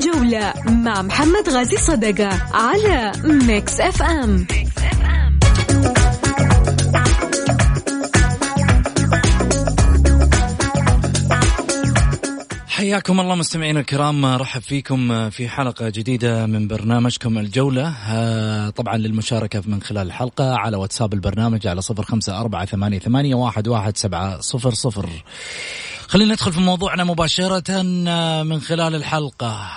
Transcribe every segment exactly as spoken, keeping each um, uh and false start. الجولة مع محمد غازي صدقة على ميكس اف ام. حياكم الله مستمعينا الكرام، رحب فيكم في حلقة جديدة من برنامجكم الجولة. طبعا للمشاركة من خلال الحلقة على واتساب البرنامج على صفر خمسة أربعة ثمانية ثمانية واحد واحد سبعة صفر صفر. خلينا ندخل في موضوعنا مباشرة من خلال الحلقة.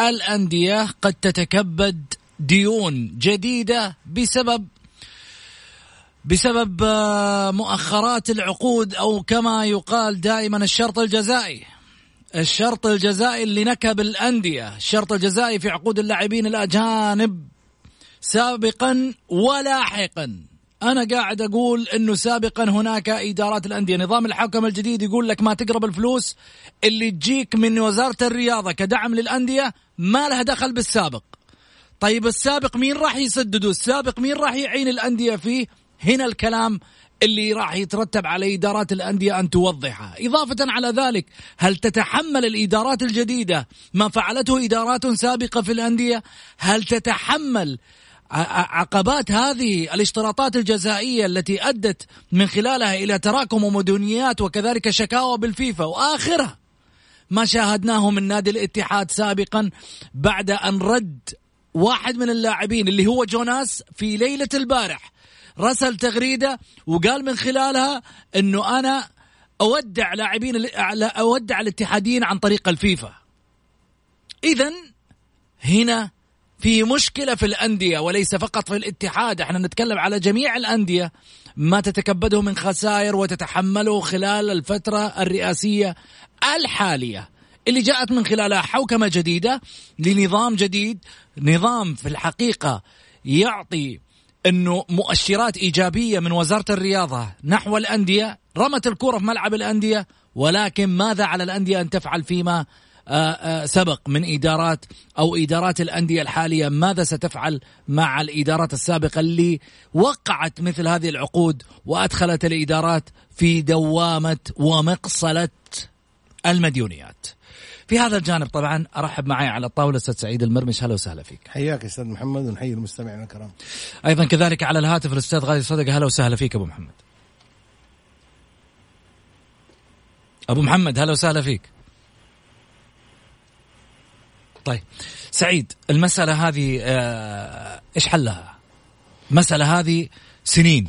الأندية قد تتكبد ديون جديدة بسبب بسبب مؤخرات العقود، أو كما يقال دائما الشرط الجزائي. الشرط الجزائي اللي نكب الأندية، الشرط الجزائي في عقود اللاعبين الأجانب سابقا ولاحقا. أنا قاعد أقول أنه سابقا هناك إدارات الأندية، نظام الحكم الجديد يقول لك ما تقرب الفلوس اللي تجيك من وزارة الرياضة كدعم للأندية ما لها دخل بالسابق. طيب السابق مين راح يسدده؟ السابق مين راح يعين الأندية فيه؟ هنا الكلام اللي راح يترتب على إدارات الأندية أن توضحها. إضافة على ذلك، هل تتحمل الإدارات الجديدة ما فعلته إدارات سابقة في الأندية؟ هل تتحمل عقبات هذه الاشتراطات الجزائية التي أدت من خلالها إلى تراكم ومدنيات وكذلك شكاوى بالفيفا؟ وآخرها ما شاهدناه من نادي الاتحاد سابقا بعد أن رد واحد من اللاعبين اللي هو جوناس في ليلة البارح، رسل تغريدة وقال من خلالها أنه أنا أودع لاعبين، أودع الاتحاديين عن طريق الفيفا. إذن هنا في مشكلة في الأندية، وليس فقط في الاتحاد، احنا نتكلم على جميع الأندية ما تتكبده من خسائر وتتحمله خلال الفترة الرئاسية الحالية اللي جاءت من خلالها حوكمة جديدة لنظام جديد، نظام في الحقيقة يعطي أنه مؤشرات إيجابية من وزارة الرياضة نحو الأندية. رمت الكرة في ملعب الأندية، ولكن ماذا على الأندية أن تفعل فيما سبق من إدارات أو إدارات الأندية الحالية؟ ماذا ستفعل مع الإدارات السابقة اللي وقعت مثل هذه العقود وأدخلت الإدارات في دوامة ومقصلة المديونيات؟ في هذا الجانب طبعا أرحب معي على الطاولة أستاذ سعيد المرمش، هلا وسهلا فيك. حياك أستاذ محمد، ونحيي المستمعين الكرام. أيضا كذلك على الهاتف الأستاذ غالي صدق، هلا وسهلا فيك أبو محمد. أبو محمد هلا وسهلا فيك. طيب سعيد، المسألة هذه آه إيش حلها؟ مسألة هذه سنين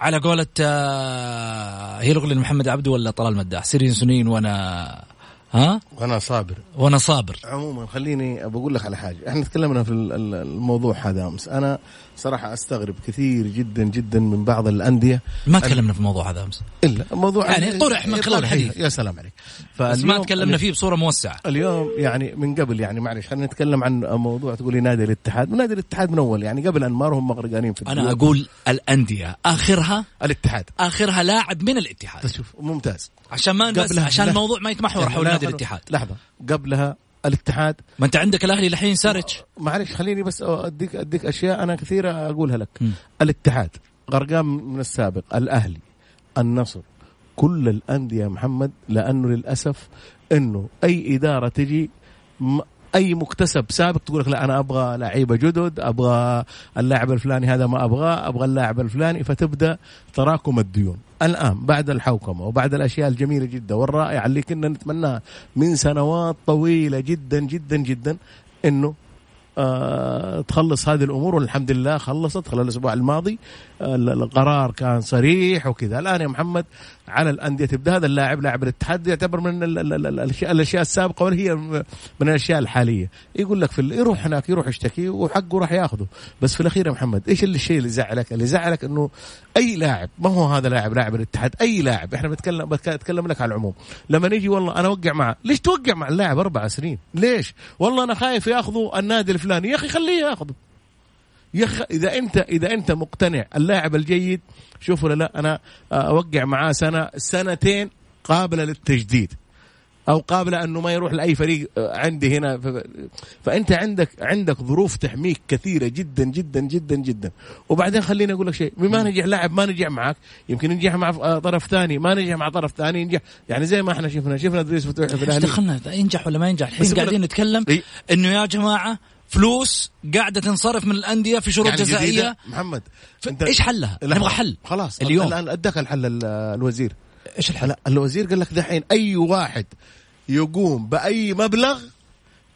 على قولة آه هي لغلي محمد عبده ولا طلال مداح، سنين سنين وأنا ها وانا صابر وانا صابر. عموما خليني بقول لك على حاجه، احنا تكلمنا في الموضوع هذا امس. انا صراحه استغرب كثير جدا جدا من بعض الانديه. ما تكلمنا في الموضوع هذا امس الا موضوع يعني طرح من خلال الحديث. يا سلام عليك، بس ما تكلمنا فيه بصوره موسعه اليوم. يعني من قبل يعني معلش خلينا نتكلم عن موضوع تقولي نادي الاتحاد، نادي الاتحاد من اول يعني قبل انمار هم مغرقانين في الدنيا. انا اقول الانديه اخرها الاتحاد، اخرها لاعب من الاتحاد. شوف ممتاز، عشان ما بس عشان الموضوع ما يتمحور حول نادي الاتحاد. لحظه، قبلها الاتحاد ما انت عندك الاهلي الحين سارتش. معلش خليني بس اديك اديك اشياء انا كثيره اقولها لك. م. الاتحاد غرقان من السابق، الاهلي، النصر، كل الانديه محمد، لانه للاسف انه اي اداره تجي م... اي مكتسب سابق تقول لك لا انا ابغى لعيبه جدد، ابغى اللاعب الفلاني هذا ما ابغاه، ابغى اللاعب الفلاني، فتبدا تراكم الديون. الان بعد الحوكمه وبعد الاشياء الجميله جدا والرائعه اللي كنا نتمناها من سنوات طويله جدا جدا جدا انه آه تخلص هذه الامور، والحمد لله خلصت خلال الاسبوع الماضي. آه القرار كان صريح وكذا. الان يا محمد على الانديه تبدا هذا اللاعب، لاعب الاتحاد يعتبر من الاشياء السابقه وهي من الاشياء الحاليه، يقول لك في يروح هناك يروح يشتكي وحقه راح ياخذه. بس في الاخير يا محمد ايش اللي الشيء اللي زعلك؟ اللي زعلك انه اي لاعب، ما هو هذا لاعب لاعب الاتحاد، اي لاعب، احنا بنتكلم بتكلم لك على العموم. لما نيجي والله انا اوقع معه، ليش توقع مع اللاعب اربع سنين؟ ليش؟ والله انا خايف ياخذه النادي الفلاني. يا اخي خليه ياخذه يا اخي. اذا انت اذا انت مقتنع اللاعب الجيد شوفوا، لا انا اوقع معاه سنه سنتين قابله للتجديد. أو قابل أنه ما يروح لأي فريق عندي هنا. فأنت عندك عندك ظروف تحميك كثيرة جدا جدا جدا جدا. وبعدين خليني أقول لك شيء، ما نجح لاعب ما نجح معك يمكن نجح مع طرف ثاني، ما نجح مع طرف ثاني نجح، يعني زي ما احنا شفنا شفنا إدريس فتوح في الأهلي دخلنا ينجح ولا ما ينجح. الحين قاعدين نتكلم إيه؟ إنه يا جماعة فلوس قاعدة تنصرف من الأندية في شروط يعني جزائية. محمد إيش حلها؟ نبغى حل خلاص اليوم. الآن أدك الحل الوزير. إيش الحل؟ الوزير قال لك دحين أي واحد يقوم بأي مبلغ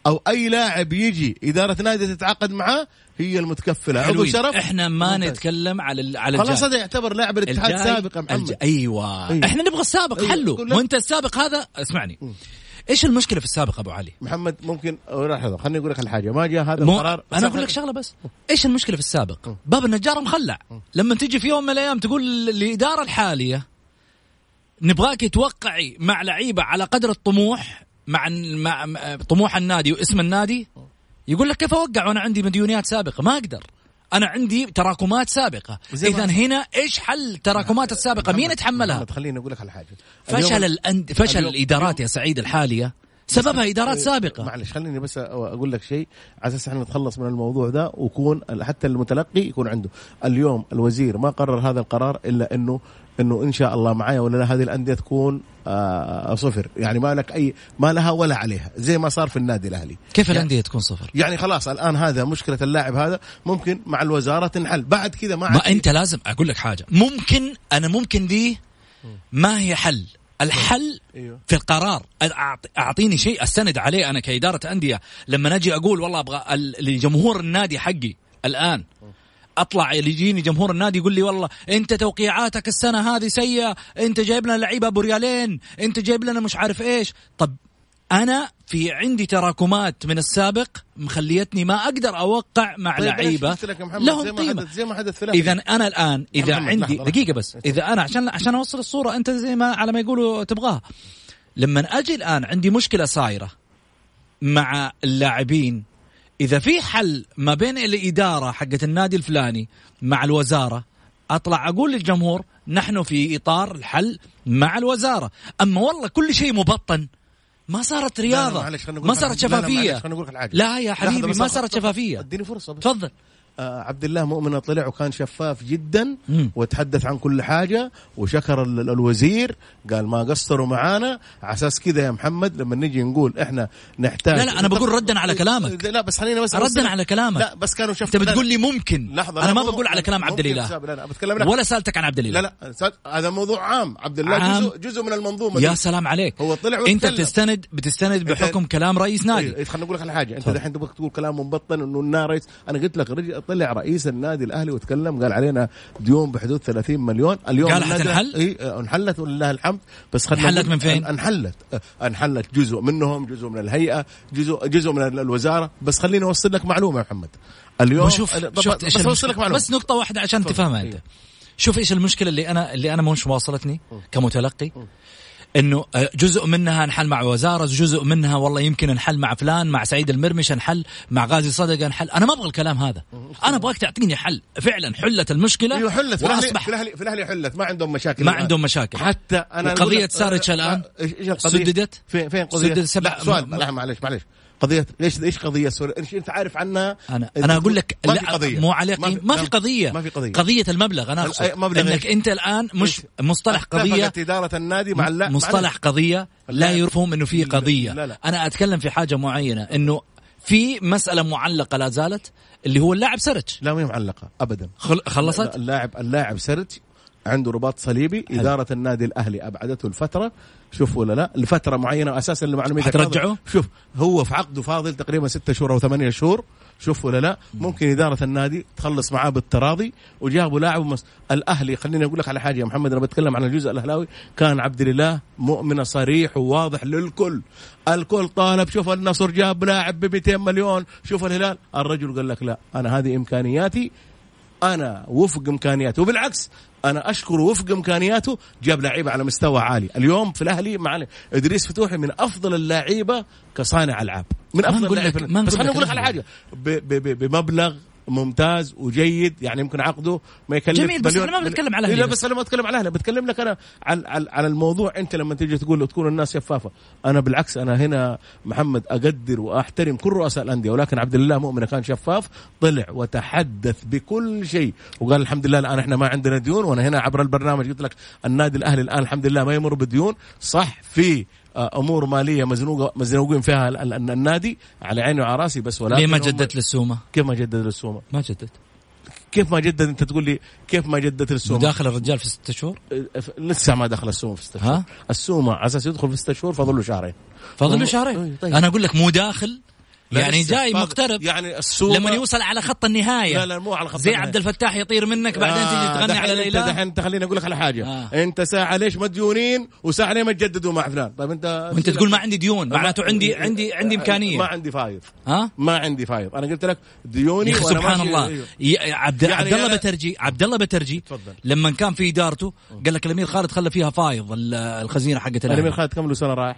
أو أي لاعب يجي إدارة نادي تتعاقد معاه هي المتكفلة. عضو شرف. إحنا ما ممتاز. نتكلم على ال على خلاص هذا يعتبر لاعب الاتحاد سابق محمد. الج... أيوة. أيوة إحنا نبغى السابق أيوة. حله وأنت السابق هذا اسمعني. م. إيش المشكلة في السابق أبو علي محمد؟ ممكن لحظة خلني أقول لك الحاجة ما جاء هذا مو... القرار. أنا أقول لك شغلة بس، إيش المشكلة في السابق؟ م. باب النجار مخلع. م. لما تيجي في يوم من الأيام تقول الإدارة الحالية نبغاك توقعي مع لعيبة على قدر الطموح مع طموح النادي واسم النادي، يقول لك كيف أوقع وأنا عندي مديونيات سابقة ما أقدر، أنا عندي تراكمات سابقة. إذن هنا إيش حل تراكمات السابقة؟ مين يتحملها؟ خليني أقول لك على حاجة. فشل الأند... فشل الإدارات يا سعيد الحالية سببها إدارات سابقة. معلش خليني بس أقول لك شيء على أساس نتخلص من الموضوع ده ويكون حتى المتلقي يكون عنده. اليوم الوزير ما قرر هذا القرار إلا إنه إنه إن شاء الله معايا ولا لا هذه الأندية تكون صفر، يعني ما لك أي ما لها ولا عليها زي ما صار في النادي الأهلي. كيف يعني الأندية تكون صفر؟ يعني خلاص الآن هذا مشكلة اللاعب هذا ممكن مع الوزارة تنحل بعد كذا. ما, ما أنت لازم أقول لك حاجة ممكن أنا ممكن دي ما هي حل. الحل في القرار. أعطيني شيء أستند عليه أنا كإدارة أندية لما نجي أقول والله أبغى لجمهور النادي حقي الآن. أطلع يجيني جمهور النادي يقول لي والله أنت توقيعاتك السنة هذه سيئة، أنت جايب لنا لعيبة بريالين، أنت جايب لنا مش عارف إيش. طب أنا في عندي تراكمات من السابق مخليتني ما أقدر أوقع مع طيب لعيبة لهم قيمة. إذا أنا الآن إذا عندي دقيقة بس إذا أنا عشان عشان أوصل الصورة أنت زي ما على ما يقولوا تبغاها. لما أجي الآن عندي مشكلة صايرة مع اللاعبين، إذا في حل ما بين الإدارة حقة النادي الفلاني مع الوزارة أطلع أقول للجمهور نحن في إطار الحل مع الوزارة. أما والله كل شيء مبطن ما صارت رياضة، ما صارت شفافية. لا يا حبيبي ما صارت شفافية. اديني فرصة بس. تفضل. آه عبد الله مؤمن طلع وكان شفاف جدا مم. وتحدث عن كل حاجة وشكر الوزير قال ما قصروا معانا. عساس كذا يا محمد لما نجي نقول احنا نحتاج. لا لا أنا بقول ردا على كلامك. لا بس خلينا بس ردا على كلامك. لا بس كانوا شفاف. انت بتقول لي ممكن. لحظة أنا, أنا ما بقول على كلام عبد الله ولا سألتك عن عبد الله. لا لا هذا موضوع عام. عبد الله جزء جزء من المنظومة. يا سلام عليك. هو طلع انت بتستند بتستند بحكم كلام رئيس نادي. خلينا نقول لك على حاجة. انت الحين تبغى تقول كلام مبطن انه النار رئيس. انا قلت لك طلع رئيس النادي الأهلي وتكلم قال علينا ديون بحدود ثلاثين مليون. اليوم انحلت إيه انحلت ولله الحمد. بس انحلت من فين؟ انحلت انحلت جزء منهم جزء من الهيئة جزء جزء من الوزارة. بس خليني اوصل لك معلومة يا محمد اليوم. بس اوصل لك معلومة بس نقطة واحدة عشان تفهمها انت. شوف ايش المشكلة اللي انا اللي انا مش واصلتني كمتلقي انه جزء منها نحل مع وزارة، جزء منها والله يمكن نحل مع فلان، مع سعيد المرمش نحل، مع غازي صدقة نحل. انا ما ابغى الكلام هذا. انا ابغاك تعطيني حل فعلا. حلت المشكله حلت في الاهلي. في الاهلي حلت ما عندهم مشاكل ما الآن. عندهم مشاكل حتى انا قضيه سارتش الان سددت فين فين قضيه سبع سؤال لا معليش معليش قضيه ليش ايش قضيه سوري انت عارف عنها. انا انا اقول لك مو عليك ما, ما في قضيه قضيه المبلغ. انا اقصد انك انت الان مش مصطلح قضيه اداره النادي مع لا مصطلح قضيه لا يفهم انه في قضيه. لا لا. انا اتكلم في حاجه معينه انه في مساله معلقه لا زالت اللي هو اللاعب سرتش. لا مو معلقه ابدا. خلصت اللاعب اللاعب سرتش عنده رباط صليبي. إدارة النادي الأهلي أبعدته الفترة شوف ولا لا لفترة معينة أساسا لمعلوماتك هترجعه. شوف هو في عقده فاضل تقريبا ستة شهور أو ثمانية شهور شوف ولا لا ممكن إدارة النادي تخلص معاه بالتراضي وجابوا لاعب مس... الأهلي. خليني أقول لك على حاجة يا محمد أنا بتكلم عن الجزء الأهلاوي. كان عبد الله مؤمن صريح وواضح للكل. الكل طالب شوف النصر جاب لاعب ب مئتين مليون شوف الهلال. الرجل قال لك لا أنا هذه إمكانياتي أنا وفق إمكانياته. وبالعكس أنا أشكر وفق إمكانياته جاب لاعيبة على مستوى عالي. اليوم في الأهلي معنا إدريس فتوحي من أفضل اللاعيبة كصانع ألعاب من أفضل. بس خليني أقول لك على حاجة بمبلغ ممتاز وجيد يعني يمكن عقده ما يكلف جميل. بس انا ما بتكلم على اهلي، لا بس انا ما بتكلم على اهلي، بتكلم لك انا على, على, على الموضوع. انت لما تيجي تقول له تكون الناس شفافه، انا بالعكس انا هنا محمد اقدر واحترم كل رؤساء الانديه، ولكن عبد الله مؤمن كان شفاف، طلع وتحدث بكل شيء وقال الحمد لله الان احنا ما عندنا ديون، وانا هنا عبر البرنامج قلت لك النادي الاهلي الان الحمد لله ما يمر بديون، صح في امور ماليه مزنوقه مزنوقين فيها النادي على عيني وعلى راسي، بس ولا ليه ما جددت للسومه؟ كيف ما جدد للسومه؟ ما جدد. كيف ما جدد؟ انت تقول لي كيف ما جددت للسومه؟ داخل الرجال في ستة شهور لسه ما دخل السومه في ستة شهور، السومه على اساس يدخل في ستة شهور فاضل له شهرين، فاضل له شهرين. طيب. انا اقول لك مو داخل يعني جاي مقترب، يعني السومة لما يوصل على خط النهاية. لا لا مو على خط زي النهاية. عبد الفتاح يطير منك بعدين آه تيجي تغني على ليلى. دحين انت خليني اقول لك على حاجة آه. انت ساعة ليش مديونين وساعة ليه ما تجددوا مع فلان؟ طيب انت وانت تقول ما عندي ديون، معناته عندي عندي عندي امكانية، ما عندي فايض ها؟ ما عندي فايض. انا قلت لك ديوني وانا سبحان الله. أيوه. عبد يعني الله يعني بترجي عبد الله بترجي لما كان في ادارته قال لك الامير خالد خلى فيها فايض الخزينة حقت الامير خالد كم له سنة رايح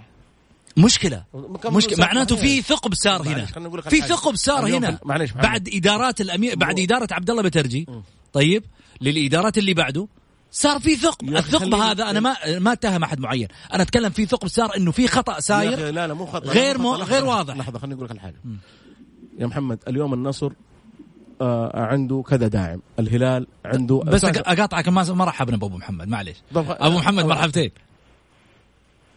مشكلة مشكلة معناته في ثقب سار هنا، في ثقب سار هنا بعد إدارات الأمير، بعد إدارة عبد الله بترجي طيب للإدارات اللي بعده صار في ثقب. الثقب هذا انا ما ما اتهم احد معين، انا اتكلم في ثقب سار انه في خطأ ساير. لا لا مو خطأ غير مو غير واضح. لحظة خليني اقول لك الحاجة يا محمد. اليوم النصر آه عنده كذا داعم، الهلال عنده، بس اقاطعك ما مرحبا بابو محمد معليش ابو محمد مرحبتين.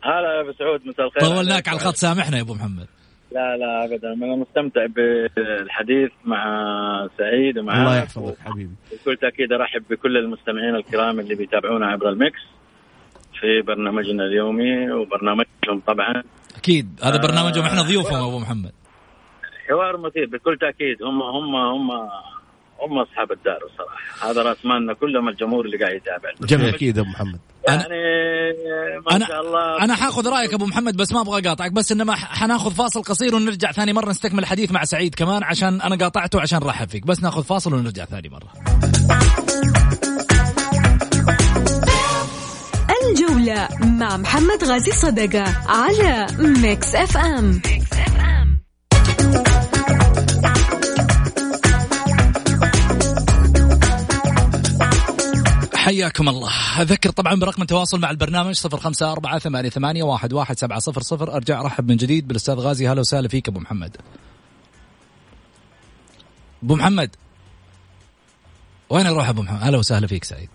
هلا يا ابو سعود مساء الخير، طولناك على الخط سامحنا يا ابو محمد. لا لا ابدا انا مستمتع بالحديث مع سعيد ومع الله يحفظك حبيبي. بكل تاكيد ارحب بكل المستمعين الكرام اللي بيتابعونا عبر الميكس في برنامجنا اليومي وبرنامجهم طبعا اكيد هذا برنامجهم احنا ضيوفهم ابو محمد. حوار مثير بكل تاكيد، هم هم هم هم اصحاب الدار صراحه، هذا راس مالنا كلهم الجمهور اللي قاعد يتابع جميل اكيد ابو محمد. يعني ما شاء الله انا حاخذ رايك ابو محمد بس ما ابغى اقاطعك، بس انما حناخذ فاصل قصير ونرجع ثاني مره نستكمل الحديث مع سعيد كمان عشان انا قاطعته عشان رحب فيك، بس ناخذ فاصل ونرجع ثاني مره. الجوله مع محمد غازي صدقة على ميكس اف ام. حياكم الله. أذكر طبعا برقم التواصل مع البرنامج صفر خمسة أربعة ثمانية ثمانية واحد واحد سبعة صفر صفر. أرجع رحب من جديد بالأستاذ غازي. هلا وسهلا فيك أبو محمد. أبو محمد وين أروح أبو محمد؟ هلا وسهلا فيك سعيد.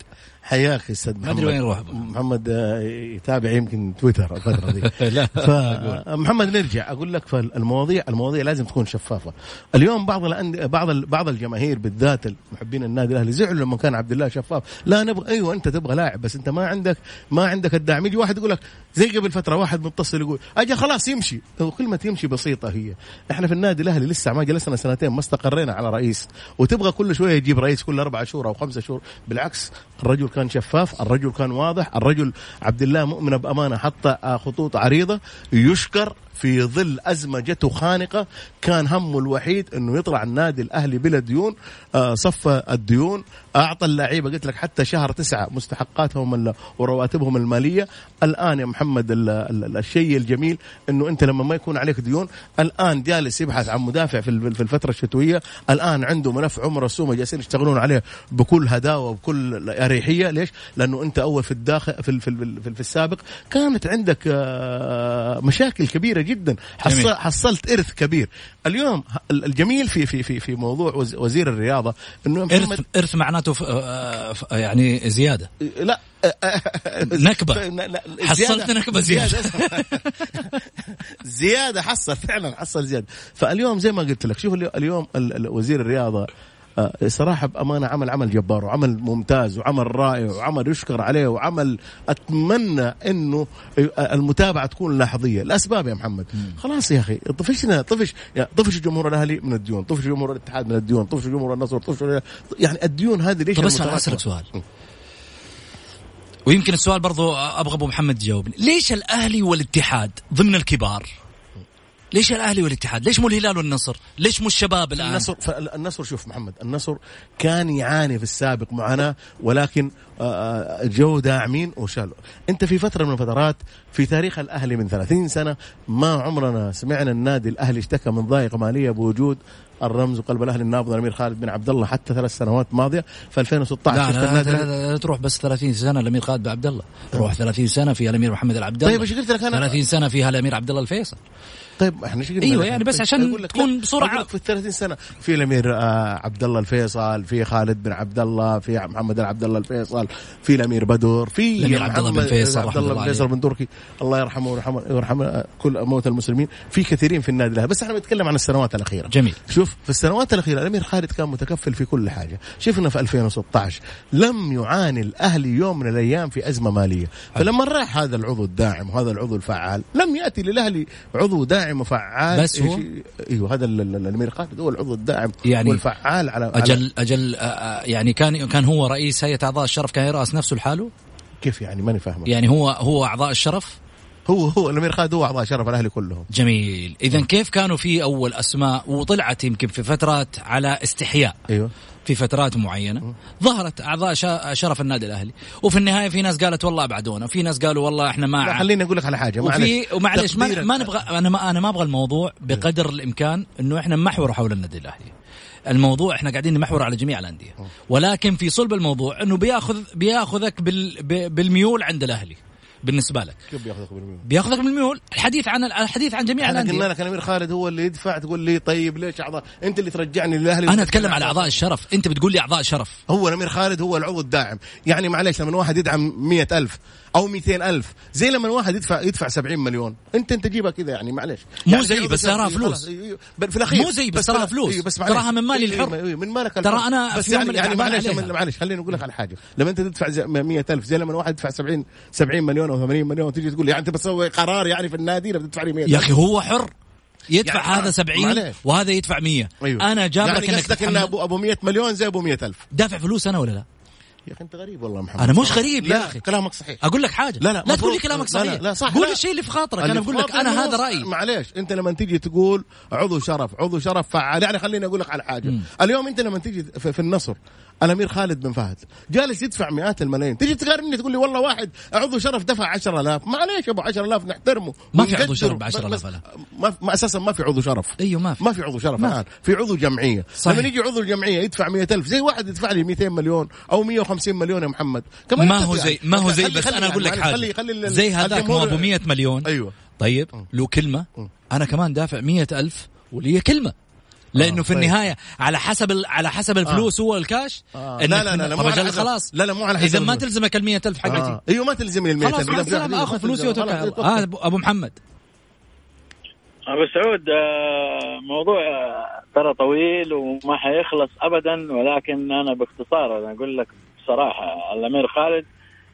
حياك أستاذ محمد. أدري وين أروح أبو محمد؟ يتابع يمكن تويتر الفترة دي. فمحمد نرجع أقول لك فالمواضيع المواضيع لازم تكون شفافة. اليوم بعض بعض بعض الجماهير بالذات محبين النادي الأهلي زعلوا لما كان عبد الله شفاف. لا نبغى أيوة أنت تبغى لاعب بس أنت ما عندك ما عندك الدعم. يجي واحد يقول لك زي قبل فترة واحد متصل يقول أجي خلاص يمشي. كلمة يمشي بسيطة هي. إحنا في النادي الأهلي لسه ما جلسنا سنتين ما استقرينا على رئيس، وتبغى كل شوية يجيب رئيس كل أربع شهور أو خمسة شهور. بالعكس الرجل كان شفاف، الرجل كان واضح، الرجل عبد الله مؤمن بأمانة حط خطوط عريضة يشكر في ظل أزمة جته خانقة. كان همه الوحيد أنه يطلع النادي الأهلي بلا ديون، صف الديون، أعطى اللعيبة قلت لك حتى شهر تسعة مستحقاتهم ورواتبهم المالية. الآن يا محمد الشيء الجميل أنه أنت لما ما يكون عليك ديون الآن جالس يبحث عن مدافع في الفترة الشتوية، الآن عنده ملف عمر السومة جالسين يشتغلون عليه بكل هداوة وبكل أريحية. ليش؟ لأنه أنت أول في الداخل في, في السابق كانت عندك مشاكل كبيرة جدا، حصل حصلت إرث كبير. اليوم الجميل في في في في موضوع وزير الرياضة إنه إرث, إرث معناته يعني زيادة، لا نكبة، حصلت نكبة زيادة زيادة حصل فعلا حصل زيادة. فاليوم زي ما قلت لك شوف اليوم وزير الرياضة صراحة بأمانة عمل عمل جبار وعمل ممتاز وعمل رائع وعمل يشكر عليه وعمل أتمنى أنه المتابعة تكون لحظية. الأسباب يا محمد خلاص يا أخي طفشنا، طفش طفش الجمهور الأهلي من الديون، طفش جمهور الاتحاد من الديون، طفش جمهور النصر، طفش يعني الديون هذه ليش. بس أنا أسألك سؤال ويمكن السؤال برضو أبغى أبو محمد يجاوبني، ليش الأهلي والاتحاد ضمن الكبار ليش الأهلي والاتحاد؟ ليش مو الهلال والنصر؟ ليش مو الشباب الآن؟ النصر النصر شوف محمد، النصر كان يعاني في السابق معنا، ولكن جو داعمين وشالوا. أنت في فترة من الفترات في تاريخ الأهلي من ثلاثين سنة ما عمرنا سمعنا النادي الأهلي اشتكى من ضائقة مالية بوجود الرمز وقلب الأهلي النابض الأمير خالد بن عبد الله حتى ثلاث سنوات ماضية في ألفين وستة عشر. لا, لا, لا, لا تروح بس ثلاثين سنة الأمير خالد بن عبد الله، تروح ثلاثين سنة فيها الأمير محمد العبد الله. طيب شو قلت لك أنا؟ ثلاثين سنة فيها الأمير عبد الله الفيصل. طيب احنا شو قلنا؟ ايوه يعني بس عشان تكون بسرعه في الثلاثين سنه في الامير آه عبد الله الفيصل، في خالد بن عبد الله، في محمد عبد الله الفيصل، في الامير بدور، في الامير عبد الله بن فيصل عبد الله بن فيصل بن تركي الله يرحمه ويرحم ويرحم كل موتى المسلمين، في كثيرين في النادي الاهلي. بس احنا بنتكلم عن السنوات الاخيره. جميل. شوف في السنوات الاخيره الامير خالد كان متكفل في كل حاجه. شفنا في ألفين وستة عشر لم يعاني الاهلي يوم من الايام في ازمه ماليه، فلما راح هذا العضو الداعم وهذا العضو الفعال لم ياتي للاهلي عضو داعم داعم وفعال. بس هو ايوه هذا الامير خالد هو العضو الداعم يعني والفعال على اجل اجل يعني كان كان هو رئيس هيئة اعضاء الشرف، كان يراس نفسه لحاله. كيف يعني؟ ماني فاهمه. يعني هو هو اعضاء الشرف، هو هو الامير خالد هو اعضاء شرف الاهلي كلهم. جميل. اذا كيف كانوا في اول اسماء وطلعت يمكن في فترات على استحياء، ايوه في فترات معينة ظهرت أعضاء شرف النادي الأهلي، وفي النهاية في ناس قالت والله أبعدونا، في ناس قالوا والله إحنا ما. خليني أقول لك على حاجة معلش ومعلش ما, ما نبغى أنا ما أنا ما أبغى الموضوع بقدر الإمكان إنه إحنا محور حول النادي الأهلي. الموضوع إحنا قاعدين نمحور على جميع الأندية، ولكن في صلب الموضوع إنه بيأخذ بيأخذك بال بالميول عند الأهلي. بالنسبه لك كيف بياخذك بالميول؟ بياخذك بالميول. الحديث عن الحديث عن جميع الانديه. قلنا لك الامير خالد هو اللي يدفع. تقول لي طيب ليش اعضاء؟ انت اللي ترجعني للاهلي. انا اتكلم على اعضاء الشرف، انت بتقول لي اعضاء شرف. هو الامير خالد هو العضو الداعم. يعني معليش لما واحد يدعم مئة ألف او مئتين ألف زي لما واحد يدفع يدفع سبعين مليون انت انت تجيبها كذا يعني معليش. مو يعني زي بس تراها فلوس في الاخير، مو زي بس تراها فلوس، تراها من مالي الحر من مالك. ترى انا بس يعني معليش معليش خليني اقول لك على حاجه. لما انت تدفع مئة ألف زي لما واحد يدفع سبعين مليون ثمانين مليون وتجي تقول يعني انت بتسوي قرار يعني في النادي اللي بتدفع لي مئة. يا اخي هو حر يدفع يعني هذا سبعين وهذا يدفع مئة. أيوه. انا جابرك يعني انك إن ابو ابو مئة مليون زي ابو مئة ألف دافع فلوس انا ولا لا؟ يا اخي انت غريب والله محمد. انا مش غريب يا اخي، كلامك صحيح. اقول لك حاجه، لا, لا, لا تقول لي كلامك صحيح. لا لا لا صح. قول الشيء اللي في خاطرك. انا بقول لك انا هذا رايي. معليش انت لما تيجي تقول عضو شرف عضو شرف فعال، يعني خليني اقول لك على حاجه. م. اليوم انت لما تيجي في, في النصر الامير خالد بن فهد جالس يدفع مئات الملايين، تيجي تقارني تقول لي والله واحد عضو شرف دفع عشرة آلاف. معليش ابو عشرة آلاف نحترمه. ما في عضو شرف عشرة آلاف. ما اساسا ما في عضو شرف. ايوه ما في ما في عضو شرف الان، في عضو جمعيه. لما يجي عضو الجمعيه يدفع مئة ألف زي واحد يدفع لي مئتين مليون او مئة وخمسين مليون يا محمد. كمان ما هو زي ما هو زي بس انا اقول لك حاجه زي هذاك مو ابو مئة مليون. ايوه طيب له كلمه. انا كمان دافع مئة ألف ولي كلمه، لانه في النهايه على حسب على حسب الفلوس. آه. هو الكاش. آه. لا لا لا, لا مو على خلاص. لا لا مو على حسب. اذا ما تلزمك المئة ألف حقتي. آه. ايوه ما تلزمني المئة ألف. انا باخذ فلوسي واتوكل. ابو محمد ابو سعود موضوع ترى طويل وما حيخلص ابدا، ولكن انا باختصار انا اقول لك بصراحه الامير خالد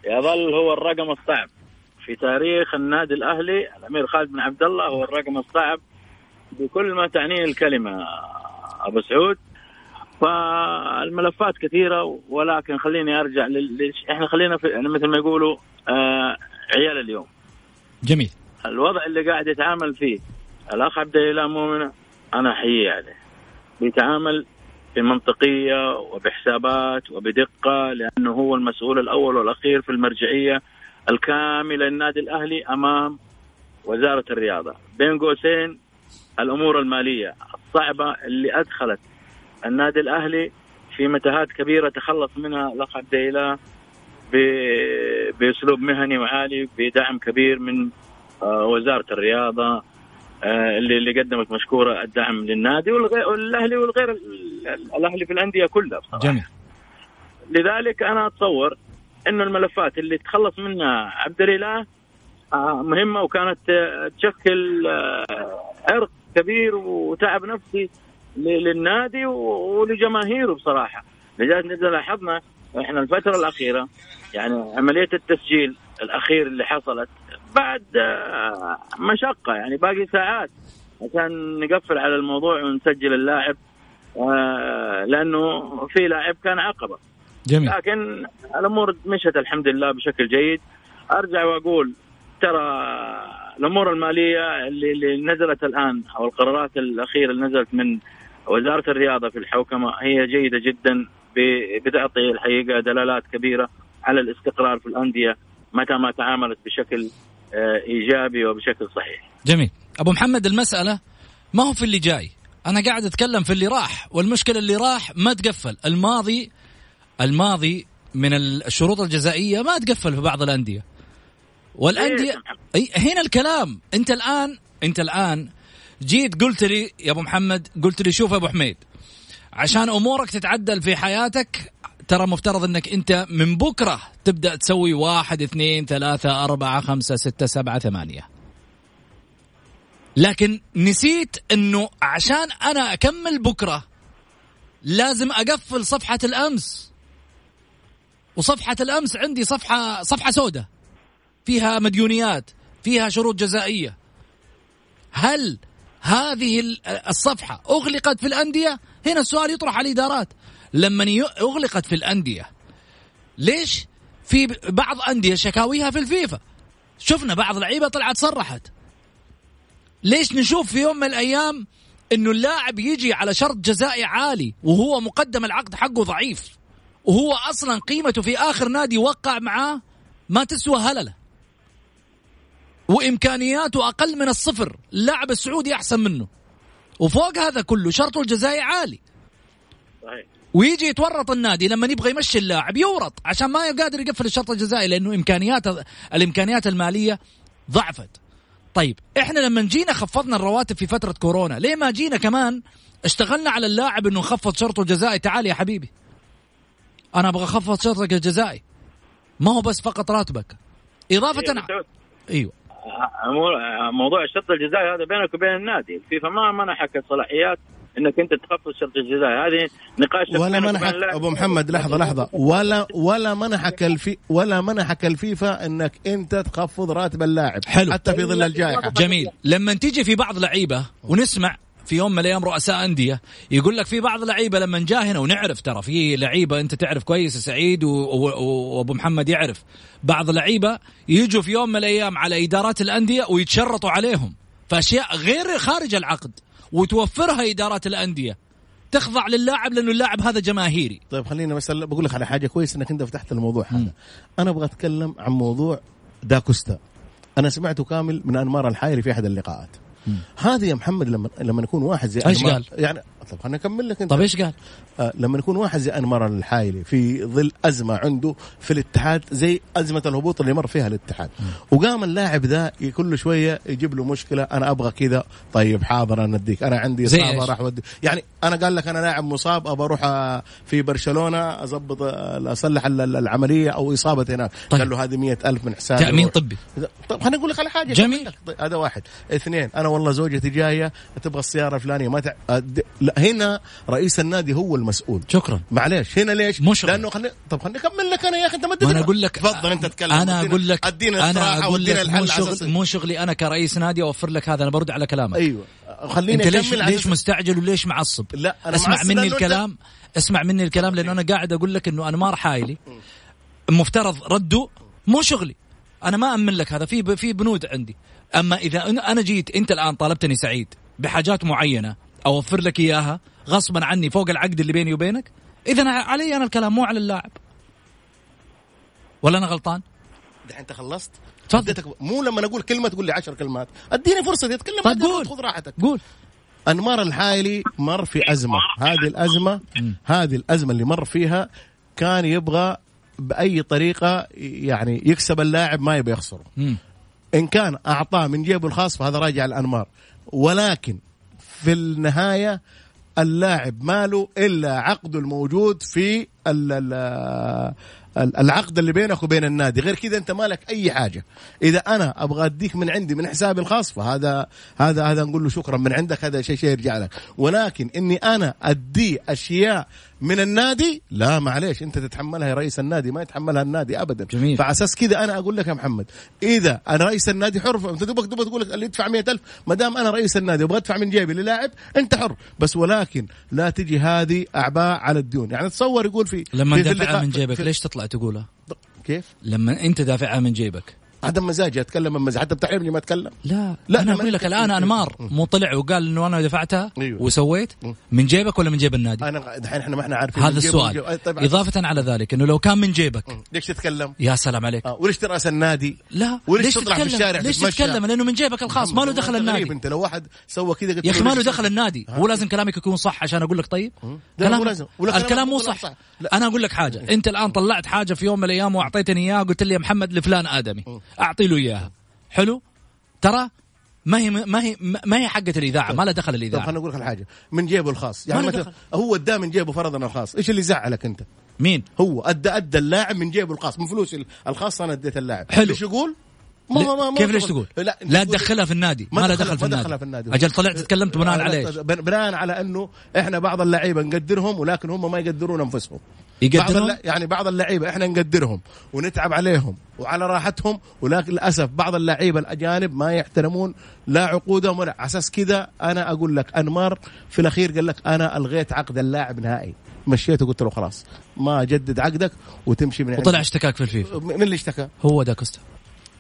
يظل هو الرقم الصعب في تاريخ النادي الاهلي. الامير خالد بن عبد الله هو الرقم الصعب بكل ما تعنيه الكلمة أبو سعود. فالملفات كثيرة، ولكن خليني أرجع لل إحنا خلينا في مثل ما يقولوا آه عيال اليوم. جميل. الوضع اللي قاعد يتعامل فيه الأخ عبد الله مؤمن أنا أحييه عليه، بيتعامل بمنطقية وبحسابات وبدقة، لأنه هو المسؤول الأول والأخير في المرجعية الكاملة للنادي الأهلي أمام وزارة الرياضة. بين قوسين الأمور المالية الصعبة اللي أدخلت النادي الأهلي في متاهات كبيرة تخلص منها الأخ عبد الله بأسلوب مهني وعالي، بدعم كبير من وزارة الرياضة اللي اللي قدمت مشكورة الدعم للنادي والأهلي والغير الأهلي في الأندية كلها. جميل. لذلك أنا أتصور إنه الملفات اللي تخلص منها عبد الله مهمة وكانت تشكل عرق كبير وتعب نفسي للنادي ولجماهيره بصراحة. لذلك لاحظنا إحنا الفترة الأخيرة يعني عملية التسجيل الأخير اللي حصلت بعد مشقة، يعني باقي ساعات عشان نقفل على الموضوع ونسجل اللاعب لأنه في لاعب كان عقبة. جميل. لكن الأمور مشت الحمد لله بشكل جيد. أرجع وأقول ترى الأمور المالية اللي, اللي نزلت الآن أو القرارات الأخيرة اللي نزلت من وزارة الرياضة في الحوكمة هي جيدة جدا، بتعطي الحقيقة دلالات كبيرة على الاستقرار في الأندية متى ما تعاملت بشكل إيجابي وبشكل صحيح. جميل أبو محمد، المسألة ما هو في اللي جاي، أنا قاعد أتكلم في اللي راح، والمشكلة اللي راح ما تقفل. الماضي الماضي من الشروط الجزائية ما تقفل في بعض الأندية والأندية. هنا الكلام، أنت الآن أنت الآن جيت قلت لي يا أبو محمد، قلت لي شوف يا أبو حميد، عشان أمورك تتعدل في حياتك ترى مفترض أنك أنت من بكرة تبدأ تسوي واحد اثنين ثلاثة أربعة خمسة ستة سبعة ثمانية، لكن نسيت أنه عشان أنا أكمل بكرة لازم أقفل صفحة الأمس، وصفحة الأمس عندي صفحة صفحة سوداء فيها مديونيات فيها شروط جزائية. هل هذه الصفحة أغلقت في الأندية؟ هنا السؤال يطرح على الإدارات. لما أغلقت في الأندية ليش؟ في بعض أندية شكاويها في الفيفا، شفنا بعض لعيبة طلعت صرحت. ليش نشوف في يوم من الأيام أنه اللاعب يجي على شرط جزائي عالي وهو مقدم العقد حقه ضعيف، وهو أصلا قيمته في آخر نادي وقع معاه ما تسوى هللة، وإمكانياته أقل من الصفر، اللاعب السعودي أحسن منه، وفوق هذا كله شرطه الجزائي عالي، ويجي يتورط النادي لما يبغى يمشي اللاعب يورط عشان ما يقدر يقفل الشرط الجزائي لأنه إمكانيات الإمكانيات المالية ضعفت. طيب إحنا لما جينا خفضنا الرواتب في فترة كورونا، ليه ما جينا كمان اشتغلنا على اللاعب إنه خفض شرطه الجزائي؟ تعال يا حبيبي أنا أبغى خفض شرطك الجزائي، ما هو بس فقط راتبك إضافة. أيوة, أيوة. موضوع الشرط الجزائي هذا بينك وبين النادي، الفيفا ما منحك الصلاحيات انك انت تخفض الشرط الجزائي، هذه نقاش. ولا منحك ابو محمد لحظه لحظه ولا ولا منحك الفي ولا منحك الفيفا انك انت تخفض راتب اللاعب حتى في ظل الجائحه. جميل. لما تيجي في بعض لعيبه ونسمع في يوم من الايام رؤساء انديه يقول لك في بعض لعيبه لما جاء هنا، ونعرف ترى في لعيبه انت تعرف كويس سعيد وابو محمد يعرف بعض لعيبه يجوا في يوم من الايام على ادارات الانديه ويتشرطوا عليهم فاشياء غير خارج العقد وتوفرها إدارات الأندية تخضع للاعب لأنه اللاعب هذا جماهيري. طيب خلينا بس بقول لك على حاجة كويس أنك أنت فتحت الموضوع هذا. م. أنا أبغى أتكلم عن موضوع داكوستا، أنا سمعته كامل من أنمار الحائري في أحد اللقاءات. م. هذا يا محمد لما لما نكون واحد زي إيش قال؟ يعني طب خلينا أكمل لك أنت. طب إيش قال؟ آه لما نكون واحد زي أنمار الحائري في ظل أزمة عنده في الاتحاد زي أزمة الهبوط اللي مر فيها الاتحاد، م. وقام اللاعب ذا كل شوية يجيب له مشكلة، أنا أبغى كذا، طيب حاضر أنا أديك، أنا عندي إصابة راح أودي، يعني أنا قال لك أنا لاعب مصاب أبغى أروح في برشلونة أضبط أصلح العملية أو إصابة هناك. طيب. قال له هذه مية ألف من حسابي تأمين طبي. طب خليني أقول لك على حاجة. جميل. هذا واحد. اثنين، أنا والله زوجتي جاية تبغى السيارة فلانية ما تع... هنا رئيس النادي هو المسؤول. شكرا. معليش هنا ليش؟ مشغل. لأنه خلي طب خليني أكمل لك أنا يا أخي أنت ما تدري. أنا أقول لك تفضل أنت تتكلم. أنا أقول لك أدينا الصراحة ودينا الحل على مو شغلي أنا كرئيس نادي أوفر لك هذا، أنا برد على كلامك. أيوة. خليني أكمل. ليش, ليش مستعجل وليش معصب؟ لا أنا اسمع مني الكلام ده. اسمع مني الكلام لأنه أنا قاعد أقول لك إنه أنمار حايلي مفترض رده مو شغلي، أنا ما أمن لك هذا، في في بنود عندي. أما إذا أنا جيت أنت الآن طالبتني سعيد بحاجات معينة أوفر لك إياها غصبا عني فوق العقد اللي بيني وبينك، إذن علي أنا الكلام مو على اللاعب، ولا أنا غلطان؟ ده أنت خلصت؟ مو لما نقول كلمة تقول لي عشر كلمات، أديني فرصة تتكلم. طيب قول، خذ راحتك قول. أنمار الحائلي مر في أزمة، هذه الأزمة هذه الأزمة اللي مر فيها كان يبغى بأي طريقة يعني يكسب اللاعب ما يبي يخسره، م. إن كان أعطاه من جيبه الخاص فهذا راجع لأنمار، ولكن في النهاية اللاعب ماله إلا عقده الموجود في العقد اللي بينك وبين النادي، غير كذا أنت مالك أي حاجة. إذا أنا أبغى أديك من عندي من حسابي الخاص فهذا هذا هذا نقول له شكرا من عندك، هذا شيء شيء يرجع لك، ولكن إني أنا أدي أشياء من النادي لا معليش أنت تتحملها يا رئيس النادي، ما يتحملها النادي أبدا. جميل. فعساس كذا أنا أقول لك يا محمد، إذا أنا رئيس النادي حر، أنت دوبك دوبك تقول لك اللي يدفع مئة ألف مدام أنا رئيس النادي وأبغى أدفع من جيبي للاعب أنت حر، بس ولكن لا تجي هذه أعباء على الديون. يعني تصور يقول في لما دفع من جيبك ليش تطلع تقولها كيف؟ لما أنت دافعها من جيبك عدم مزاجي اتكلم من مزاجي، حتى بتعلمني ما اتكلم. لا لا انا اقول لك الان انمار مو طلع وقال انه انا دفعتها أيوه. وسويت من جيبك ولا من جيب النادي؟ انا دحين احنا ما احنا عارفين هذا السؤال. اضافه على ذلك انه لو كان من جيبك م. ليش تتكلم؟ يا سلام عليك. آه. وليش تراس النادي؟ لا وليش تطلع في الشارع ليش تتكلم؟ لانه من جيبك الخاص، ما له دخل النادي. انت لو واحد سوى كذا قلت يا اخي ما له دخل النادي، مو لازم كلامك يكون صح عشان اقول لك طيب الكلام مو صح. انا اقول لك حاجه، انت الان طلعت حاجه في يوم من الايام واعطيتني اياها، قلت لي يا محمد لفلان ادمي أعطي له إياها، حلو؟ ترى ما هي ما هي ما هي حقة الإذاعة، ما لا دخل الإذاعة. خلنا نقول لك الحاجة من جيبه الخاص، يعني مثلا هو أدى من جيبه فرضاً الخاص، إيش اللي زعلك أنت؟ مين هو أدى أدى اللاعب من جيبه الخاص، من فلوس الخاص أنا أديت اللاعب. حلو. إيش يقول؟ ما ما ما كيف ليش تقول؟ لا, لا تدخلها في النادي، ما لا دخل في النادي. في النادي أجل طلعت تكلمت بناء عليه، بناء على أنه إحنا بعض اللعيبة نقدرهم ولكن هم ما يقدرون أنفسهم. يقدرهم؟ بعض يعني بعض اللعيبة إحنا نقدرهم ونتعب عليهم وعلى راحتهم، ولكن للأسف بعض اللعيبة الأجانب ما يحترمون لا عقودهم ولا أساس. كده أنا أقول لك أنمار في الأخير قال لك أنا ألغيت عقد اللاعب نهائي، مشيته قلت له خلاص ما أجدد عقدك وتمشي من. وطلع اشتكاك في الفيفا. من اللي اشتكى؟ هو داكوستا.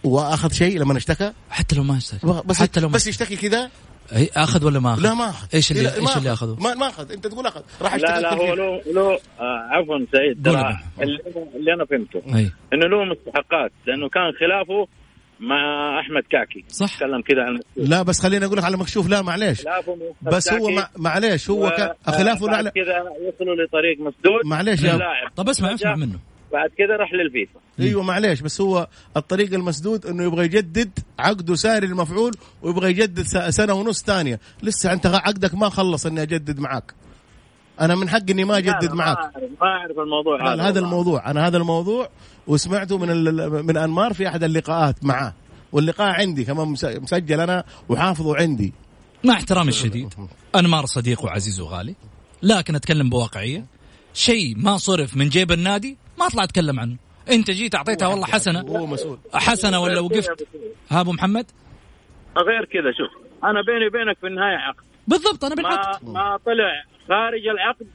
واخذ شيء لما اشتكى حتى لو ما اشتكى، بس حتى لو بس يشتكي كذا اخذ ولا ما اخذ؟ لا ما اخذ. ايش اللي ايش اللي اخذه؟ ما ما اخذ. انت تقول اخذ راح اشتكي. لا لا هو له له آه عفوا سعيد، اللي انا فهمته أي. انه له مستحقات لانه كان خلافه مع احمد كاكي صح. تكلم كذا عن لا بس خليني اقول لك على مكشوف. لا معليش بس هو معليش هو و... خلافه آه لا كذا يوصلوا لطريق مسدود معليش. طب اسمع اسمع منه بعد كده راح للفيفا. ايوه معليش بس هو الطريق المسدود انه يبغى يجدد عقده ساري المفعول ويبغى يجدد سنه ونص ثانيه، لسه انت عقدك ما خلص اني اجدد معاك. انا من حقي اني ما اجدد معاك. ما اعرف الموضوع هذا. هذا الموضوع انا هذا الموضوع وسمعته من من انمار في احد اللقاءات معاه، واللقاء عندي كمان مسجل انا وحافظه عندي. مع احترامي الشديد انمار صديق وعزيز وغالي، لكن اتكلم بواقعيه. شيء ما صرف من جيب النادي ما أطلع أتكلم عنه. أنت جيت أعطيتها والله حسنة حسنة ولا وقفت ها أبو محمد غير كذا. شوف أنا بيني وبينك في النهاية عقد بالضبط. أنا بالعقد ما, ما طلع خارج العقد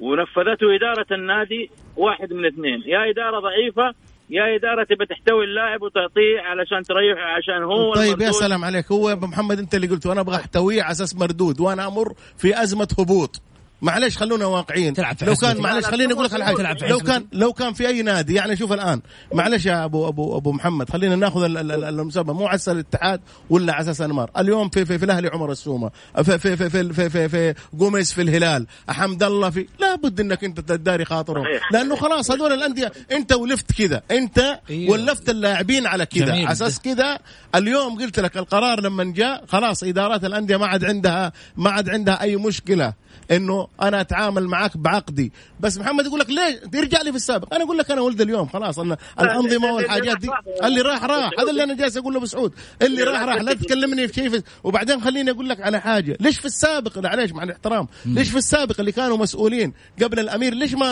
ونفذته إدارة النادي. واحد من اثنين، يا إدارة ضعيفة يا إدارة بتحتوي اللاعب وتعطيه علشان تريحه عشان هو. طيب يا سلام عليك. هو أبو محمد أنت اللي قلت وأنا أبغى أحتويه على أساس مردود وأنا أمر في أزمة هبوط. معليش خلونا واقعيين. لو كان معليش خليني أقول لك على حاجة، لو كان لو كان في أي نادي يعني شوف الآن معليش يا أبو أبو أبو محمد خلينا نأخذ المسابقة مو على أساس الاتحاد ولا على أساس أنمار. اليوم في في في الأهلي عمر السومة، في في في في في في, في قوميز في الهلال، حمد الله في، لا بد إنك أنت تداري خاطرهم لأنه خلاص هذول الأندية أنت ولفت كذا، أنت ولفت اللاعبين على كذا على أساس كذا. اليوم قلت لك القرار لما جاء خلاص إدارات الأندية ما عاد عندها ما عاد عندها أي مشكلة إنه أنا أتعامل معك بعقدي. بس محمد يقول لك ليه ترجع لي في السابق؟ أنا أقول لك أنا ولد اليوم خلاص. أنا الأنظمة والحاجات دي اللي راح راح هذا اللي أنا جالس أقول له بسعود اللي راح راح لا تكلمني في شيء. وبعدين خليني أقول لك على حاجة، ليش في السابق معلش مع الاحترام ليش في السابق اللي كانوا مسؤولين قبل الأمير ليش ما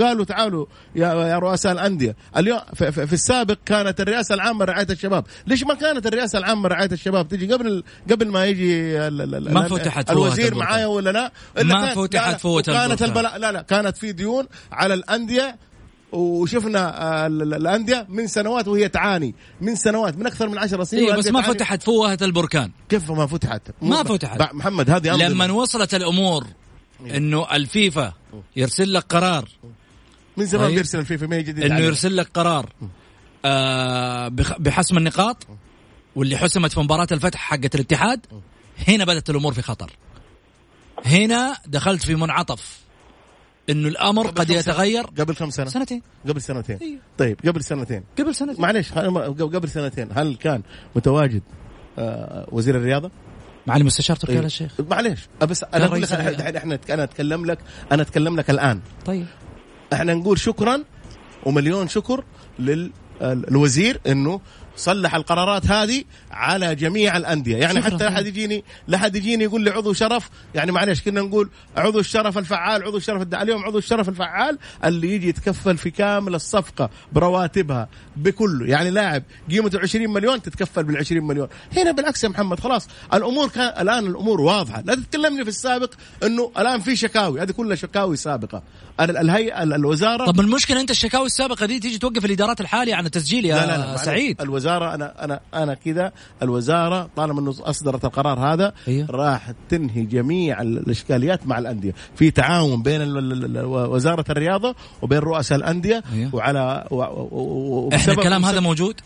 قالوا تعالوا يا يا رؤساء الأندية؟ اليوم في, في السابق كانت الرئاسة العامة رعاية الشباب، ليش ما كانت الرئاسة العامة رعاية الشباب تيجي قبل قبل ما يجي ما فتحت الوزير معايا ولا لا؟ ما فتحت فوت كانت البلاء. لا لا كانت في ديون على الأندية وشفنا الأندية من سنوات وهي تعاني من سنوات من أكثر من عشر سنين. إيه بس ما فتحت فوهة البركان. كيف ما فتحت؟ ما فتحت محمد. هذه لما وصلت الأمور إنه الفيفا يرسل لك قرار من زمان بيرسل الفيفا ما يجدد إنه يرسل لك قرار آه بحسم النقاط واللي حسمت في مباراة الفتح حقت الاتحاد. هنا بدأت الأمور في خطر، هنا دخلت في منعطف انه الامر قد يتغير. قبل كم سنه؟ سنتين. قبل سنتين إيه. طيب قبل سنتين قبل سنتين معليش قبل سنتين هل كان متواجد آه وزير الرياضه مع المستشار تركي آل الشيخ؟ معليش بس انا اقول لك احنا انا اتكلم لك انا اتكلم لك الان. طيب احنا نقول شكرا ومليون شكر للوزير انه صلح القرارات هذه على جميع الأندية. يعني حتى لا حد يجيني لا حد يجيني يقول لي عضو شرف، يعني معلش كنا نقول عضو الشرف الفعال، عضو الشرف الداعم، اليوم عضو الشرف الفعال اللي يجي يتكفل في كامل الصفقة برواتبها بكله. يعني لاعب قيمته عشرين مليون تتكفل بالعشرين مليون. هنا بالعكس يا محمد، خلاص الأمور كان الآن الأمور واضحة. لا تتكلمني في السابق إنه الآن في شكاوي، هذه كلها شكاوي سابقة الهيئة الوزارة. طب المشكلة أنت الشكاوي السابقة دي تيجي توقف الإدارات الحالية عن التسجيل يا لا لا لا سعيد. الوزارة أنا أنا أنا كذا الوزارة طالما إنه أصدرت القرار هذا هي. راح تنهي جميع الإشكاليات مع الأندية في تعاون بين وزارة الرياضة وبين رؤساء الأندية هي. وعلى و... و... إحنا الكلام هذا موجود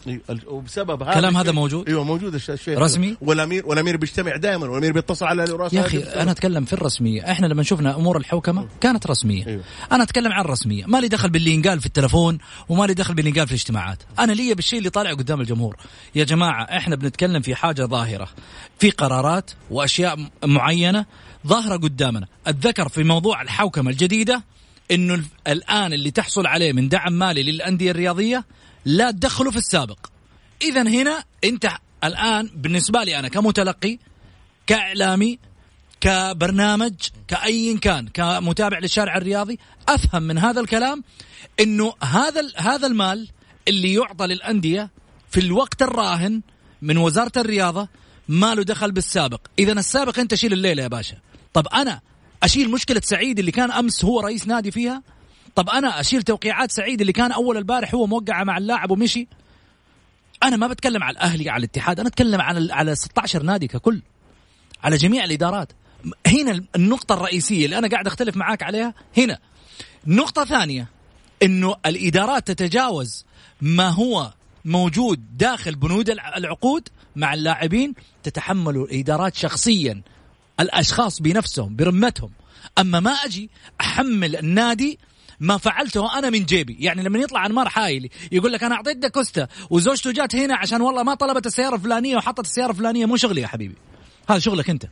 وبسبب هذا الكلام هذا موجود أيوة موجود الشيء رسمي. والأمير والأمير بيجتمع دائما، والأمير بيتصل على رؤساء. يا أخي أنا أتكلم في الرسمية، إحنا لما شفنا أمور الحوكمة كانت رسمية أيوة. أنا أتكلم عن الرسمية، ما لي دخل باللي ينقال في التلفون وما لي دخل باللي ينقال في الاجتماعات. أنا لي بالشيء اللي طالع قدام الجمهور. يا جماعة إحنا بنتكلم في حاجة ظاهرة، في قرارات وأشياء معينة ظاهرة قدامنا. أتذكر في موضوع الحوكمة الجديدة إنه الآن اللي تحصل عليه من دعم مالي للأندية الرياضية لا تدخله في السابق. إذن هنا أنت الآن بالنسبة لي أنا كمتلقي كإعلامي كبرنامج كأي كان كمتابع للشارع الرياضي أفهم من هذا الكلام إنه هذا هذا المال اللي يعطى للأندية في الوقت الراهن من وزارة الرياضة ما له دخل بالسابق. إذن السابق أنت شيل الليلة يا باشا. طب أنا أشيل مشكلة سعيد اللي كان أمس هو رئيس نادي فيها؟ طب أنا أشيل توقيعات سعيد اللي كان أول البارح هو موقع مع اللاعب ومشي؟ أنا ما بتكلم على الأهلي على الاتحاد، أنا أتكلم على على ستة عشر نادي ككل، على جميع الإدارات. هنا النقطة الرئيسية اللي أنا قاعد أختلف معاك عليها. هنا نقطة ثانية إنه الإدارات تتجاوز ما هو موجود داخل بنود العقود مع اللاعبين، تتحملوا الإدارات شخصيا الأشخاص بنفسهم برمتهم. أما ما أجي أحمل النادي ما فعلته أنا من جيبي. يعني لما يطلع أنمار حائري يقول لك أنا أعطيت داكوستا وزوجته جات هنا عشان والله ما طلبت السيارة الفلانية وحطت السيارة الفلانية، مو شغلي يا حبيبي، هذا شغلك أنت،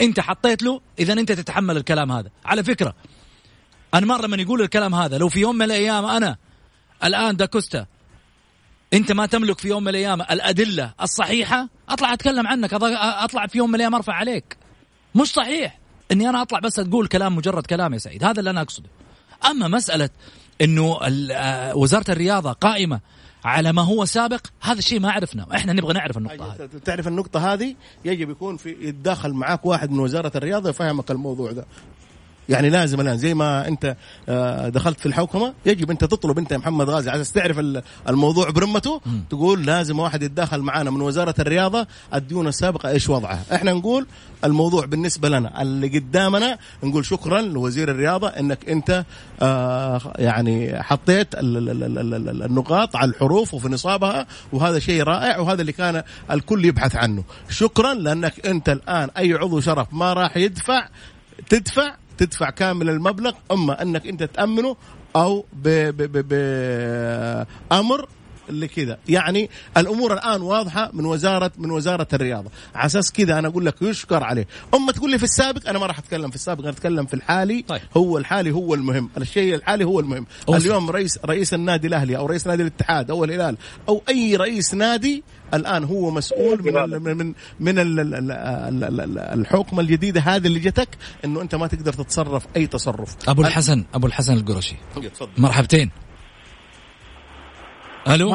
أنت حطيت له، إذن أنت تتحمل الكلام هذا. على فكرة أنمار لما يقول الكلام هذا، لو في يوم من الأيام أنا الآن داكوستا أنت ما تملك في يوم من الأيام الأدلة الصحيحة، أطلع أتكلم عنك، أطلع في يوم من الأيام أرفع عليك. مش صحيح أني أنا أطلع بس تقول كلام مجرد كلام يا سعيد، هذا اللي أنا أقصده. أما مسألة أنه وزارة الرياضة قائمة على ما هو سابق، هذا الشيء ما عرفنا، إحنا نبغى نعرف النقطة هذه. تعرف النقطة هذه يجب يكون في يتداخل معاك واحد من وزارة الرياضة يفهمك الموضوع ده. يعني لازم الآن زي ما أنت دخلت في الحوكمة يجب أنت تطلب أنت محمد غازي عشان تعرف الموضوع برمته، تقول لازم واحد يتداخل معنا من وزارة الرياضة، الديون السابقة إيش وضعها. إحنا نقول الموضوع بالنسبة لنا اللي قدامنا، نقول شكرا لوزير الرياضة أنك أنت يعني حطيت النقاط على الحروف وفي نصابها، وهذا شيء رائع وهذا اللي كان الكل يبحث عنه. شكرا لأنك أنت الآن أي عضو شرف ما راح يدفع تدفع تدفع كامل المبلغ، اما انك انت تامنه او بامر اللي كذا. يعني الامور الان واضحه من وزاره من وزاره الرياضه، على اساس كذا انا اقول لك يشكر عليه. اما تقول لي في السابق، انا ما راح اتكلم في السابق، انا اتكلم في الحالي. طيب. هو الحالي هو المهم، الشيء الحالي هو المهم. أوصف. اليوم رئيس رئيس النادي الاهلي او رئيس نادي الاتحاد او الهلال او اي رئيس نادي الآن هو مسؤول من من من الحكم الجديدة هذه اللي جتك، إنه أنت ما تقدر تتصرف أي تصرف. أبو الحسن أبو الحسن الجروشي، مرحبتين. ألو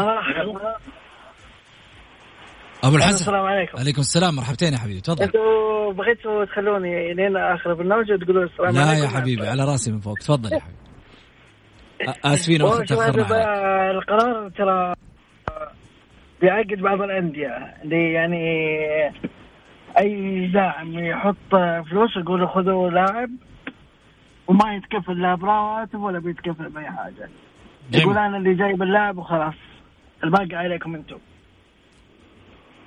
أبو الحسن، السلام عليكم. عليكم السلام، مرحبتين يا حبيبي، تفضل. أنتوا بغيتوا تخلوني لين آخر برنامج وتقولوا السلام عليكم؟ لا يا حبيبي، على راسي من فوق، تفضل يا حبيبي. آسفين وقت تأخرنا. القرار ترى بيعقد بعض الأندية اللي يعني أي داعم يحط فلوس يقولوا خذوا لاعب وما يتكفل لا براتب ولا بيتكفل بأي حاجة، يقول أنا اللي جايب اللاعب وخلاص الباقي عليكم أنتم.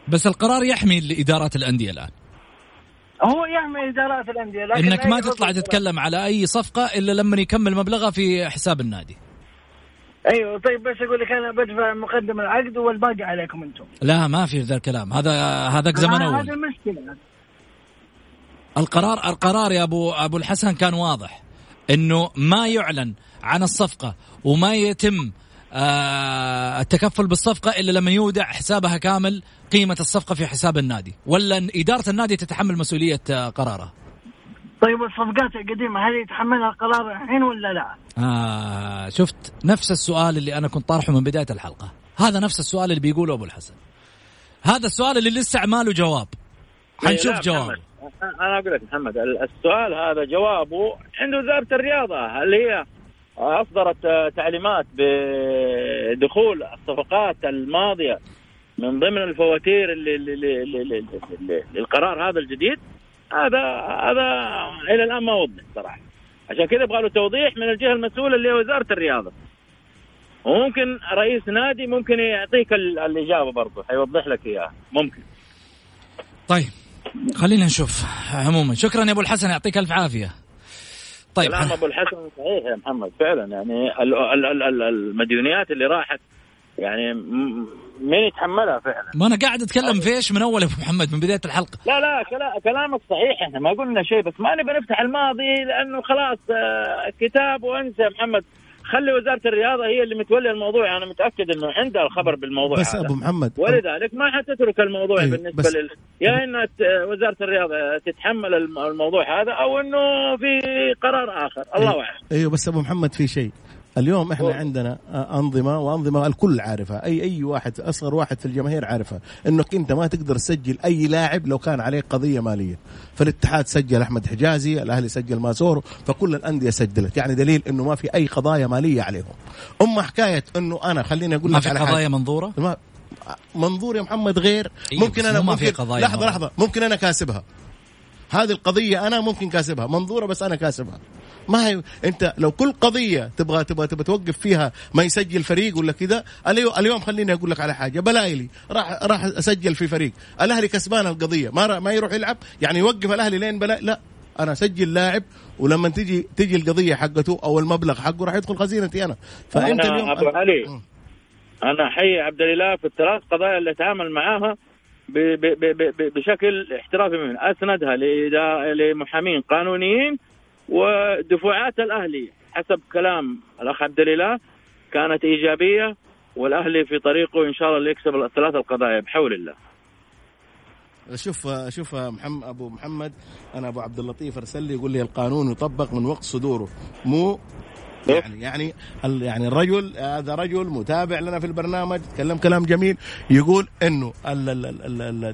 بس القرار يحمي الإدارات الأندية الآن، هو يحمي إدارات الأندية إنك ما تطلع تتكلم على أي صفقة إلا لما يكمل مبلغها في حساب النادي. ايوه طيب، بس اقول لك انا بدفع مقدم العقد والباقي عليكم انتم. لا ما في ذا الكلام، هذا هذاك زمن اول. هذا المشكله. القرار القرار يا ابو ابو الحسن كان واضح انه ما يعلن عن الصفقه وما يتم التكفل بالصفقة إلا لما يودع حسابها كامل قيمة الصفقة في حساب النادي، ولا إدارة النادي تتحمل مسؤولية قراره؟ طيب الصفقات القديمة هل يتحملها قرار الحين ولا لا؟ آه شفت، نفس السؤال اللي أنا كنت طارحه من بداية الحلقة، هذا نفس السؤال اللي بيقوله أبو الحسن، هذا السؤال اللي لسه عماله جواب. حنشوف جواب. أنا أقول لك محمد، السؤال هذا جوابه عند وزارة الرياضة اللي هي أصدرت تعليمات بدخول الصفقات الماضية من ضمن الفواتير للقرار هذا الجديد. هذا هذا إلى الآن ما وضح صراحة، عشان كده يبغى له توضيح من الجهة المسؤولة اللي هي وزارة الرياضة، وممكن رئيس نادي ممكن يعطيك الإجابة برضه، حيوضح لك إياها ممكن. طيب خلينا نشوف. عموما شكرا يا أبو الحسن، يعطيك ألف عافية. طيب كلام أبو الحسن صحيح يا محمد فعلا، يعني المديونيات اللي راحت يعني مين يتحملها فعلا؟ ما أنا قاعد أتكلم فيش من أول أبو محمد من بداية الحلقة. لا لا كلامك صحيح، إحنا ما قلنا شيء، بس ما نبي نفتح الماضي لأنه خلاص كتاب وأنسى يا محمد. خلي وزارة الرياضة هي اللي متولي الموضوع، أنا متأكد إنه عندها الخبر بالموضوع بس هذا. أبو محمد ولذلك ما حتترك الموضوع أيه بالنسبة لل... يا إن وزارة الرياضة تتحمل الموضوع هذا أو إنه في قرار آخر، الله أعلم. أيه. أيوه بس أبو محمد في شيء اليوم إحنا أوه. عندنا أنظمة، وأنظمة الكل عارفها، أي أي واحد أصغر واحد في الجماهير عارفها، إنك أنت ما تقدر تسجل أي لاعب لو كان عليه قضية مالية. فالاتحاد سجل أحمد حجازي، الأهلي سجل ماسورو، فكل الأندية سجلت، يعني دليل إنه ما في أي قضايا مالية عليهم. أما حكاية إنه أنا خليني أقول لك على قضايا منظورة، ما منظور يا محمد غير إيه، ممكن أنا ممكن لحظة لحظة, لحظة ممكن أنا كاسبها هذه القضية، أنا ممكن كاسبها منظورة بس أنا كاسبها. ما هي انت لو كل قضيه تبغى تبغى تبغى توقف فيها ما يسجل فريق ولا كذا. اليوم خليني اقول لك على حاجه، بلايلي راح راح اسجل في فريق، الاهلي كسبان القضيه ما ما يروح يلعب، يعني يوقف الاهلي لين بلايلي؟ لا، انا اسجل لاعب ولما تجي تجي القضيه حقته او المبلغ حقه راح يدخل خزينتي انا. فانت أنا اليوم ابو علي أنا, انا حي عبد الله في الثلاث قضايا اللي تعامل معاها ب ب ب ب بشكل احترافي، من اسندها لمحامين قانونيين، ودفعات الأهلي حسب كلام الأخ عبد الله كانت إيجابية، والأهلي في طريقه إن شاء الله اللي يكسب الثلاث القضايا بحول الله. شوف شوف محمد أبو محمد، أنا أبو عبد اللطيف أرسل لي يقول لي القانون يطبق من وقت صدوره، مو يعني يعني يعني الرجل هذا رجل متابع لنا في البرنامج، تكلم كلام جميل، يقول انه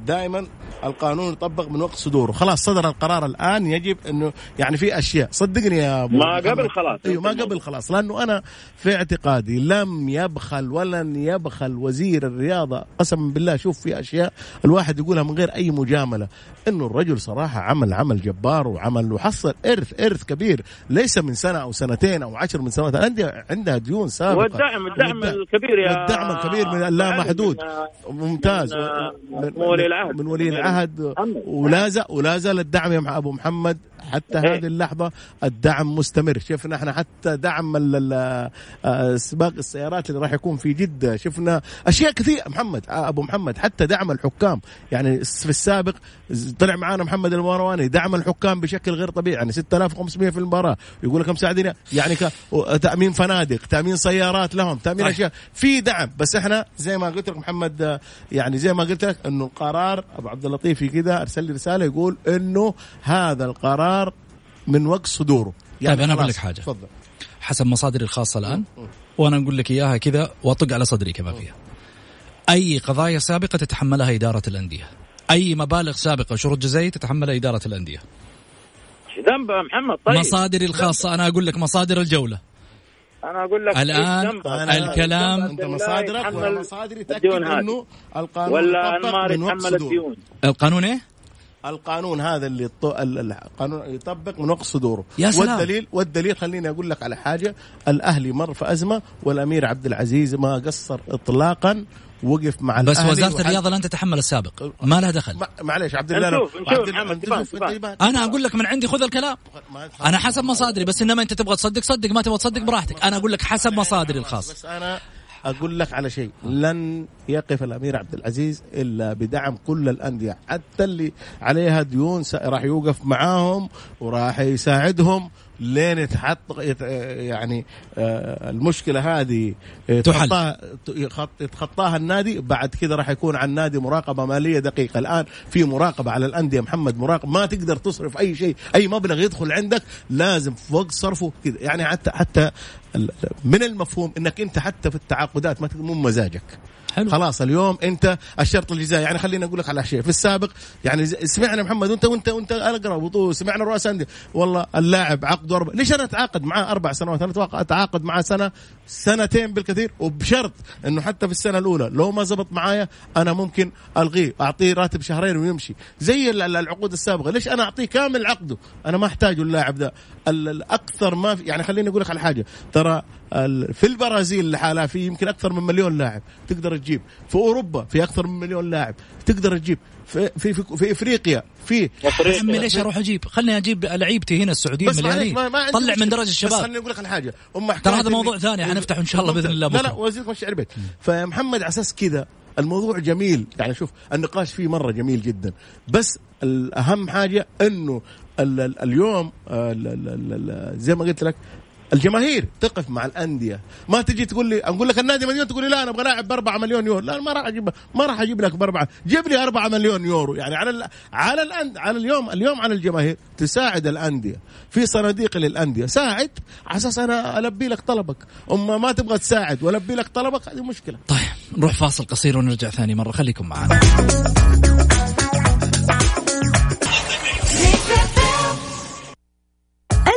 دائما القانون يطبق من وقت صدوره. خلاص صدر القرار الان، يجب انه يعني في اشياء صدقني يا ابو ما قبل خلاص ايوه ما قبل خلاص، لانه انا في اعتقادي لم يبخل ولن يبخل وزير الرياضه قسم بالله. شوف في اشياء الواحد يقولها من غير اي مجامله، انه الرجل صراحه عمل عمل جبار وعمل وحصل ارث ارث كبير ليس من سنه او سنتين او عشر من سنوات. عندها عندها ديون سابقه، والدعم الدعم الكبير يا الدعم الكبير من اللا محدود ممتاز من ولي العهد من ولي العهد ولا زال ولا زال الدعم مع ابو محمد حتى إيه؟ هذه اللحظة الدعم مستمر. شفنا احنا حتى دعم سباق السيارات اللي راح يكون في جدة، شفنا أشياء كثيرة محمد أبو محمد، حتى دعم الحكام، يعني في السابق طلع معانا محمد الموروني دعم الحكام بشكل غير طبيعي، يعني ستة آلاف وخمسمائة في المباراة، يقول لك مساعدين يعني تأمين فنادق، تأمين سيارات لهم، تأمين أشياء، في دعم. بس احنا زي ما قلت لك محمد، يعني زي ما قلت لك انه القرار أبو عبد اللطيف كده أرسل لي رسالة يقول انه هذا القرار من وقت صدوره. يعني طيب أنا أقول لك حاجة فضل. حسب مصادري الخاصة الآن م. م. وأنا أقول لك إياها كذا وأطق على صدري كما فيها، أي قضايا سابقة تتحملها إدارة الأندية، أي مبالغ سابقة شروط جزائية تتحملها إدارة الأندية. ذنب محمد طيب مصادري الخاصة، أنا أقول لك مصادر الجولة، أنا أقول لك الآن الكلام أنت مصادرك ومصادري تأكد أنه القانون ولا أنمار يتحمل الديون. القانون إيه؟ القانون هذا اللي القانون يطبق من وقت صدوره. والدليل والدليل خليني أقول لك على حاجة، الأهلي مر في أزمة والأمير عبد العزيز ما قصر إطلاقا، وقف مع بس الأهلي. بس وزارة وحد... الرياضة لن تتحمل السابق، ما لها دخل. ما... معليش عبد الله نشوف نشوف نشوف أنا أقول لك من عندي خذ الكلام، أنا حسب مصادري، بس إنما أنت تبغى تصدق صدق، ما تبغى تصدق براحتك، أنا أقول لك حسب مصادري الخاص. بس أنا أقول لك على شيء، لن يقف الأمير عبد العزيز إلا بدعم كل الأندية، حتى اللي عليها ديون راح يوقف معاهم وراح يساعدهم لين يتحط يعني المشكلة هذه تحل، يتخطاها النادي. بعد كده راح يكون على النادي مراقبة مالية دقيقة. الآن في مراقبة على الأندية، محمد مراقب، ما تقدر تصرف أي شيء، أي مبلغ يدخل عندك لازم فوق صرفه كده. يعني حتى حتى من المفهوم أنك أنت حتى في التعاقدات ما تضمن مزاجك. حلو. خلاص اليوم أنت الشرط الجزائي، يعني خلينا أقول لك على شيء في السابق، يعني سمعنا محمد وأنت وأنت وأنت أقرب وطول، سمعنا رؤساء أندية والله اللاعب عقده أربع، ليش أنا أتعاقد معه أربع سنوات؟ أنا أتعاقد معه سنة سنتين بالكثير، وبشرط إنه حتى في السنة الأولى لو ما زبط معايا أنا ممكن ألغيه، أعطيه راتب شهرين ويمشي زي العقود السابقة. ليش أنا أعطيه كامل عقده؟ أنا ما أحتاجه اللاعب ده الأكثر ما في. يعني خليني أقول لك على حاجة، ترى في البرازيل لحالها في يمكن أكثر من مليون لاعب تقدر تجيب، في أوروبا في أكثر من مليون لاعب تقدر تجيب، في في في, في إفريقيا في. عمي ليش أروح أجيب؟ خلني أجيب لعيبتي هنا السعوديين مليانين، طلع من درجة الشباب. بس خلني أقول لك على حاجة، ترى هذا موضوع ثاني حنفتحه إن شاء الله بإذن الله. لا لا وزير مش عربي. فمحمد عساس كذا الموضوع جميل، يعني شوف النقاش فيه مرة جميل جدا، بس الأهم حاجة إنه اليوم زي ما قلت لك الجماهير تقف مع الأندية، ما تجي تقول لي أقول لك النادي مليون تقول لي لا أنا أبغى لاعب بأربعة مليون يورو، لا ما راح أجيب، ما راح أجيب لك بأربعة، جيب لي أربعة مليون يورو. يعني على ال على الأند على اليوم اليوم على الجماهير تساعد الأندية في صناديق للأندية، ساعد على أساس أنا ألبي لك طلبك، أما ما تبغى تساعد وألبي لك طلبك هذه مشكلة. طيب نروح فاصل قصير ونرجع ثاني مرة، خليكم معنا.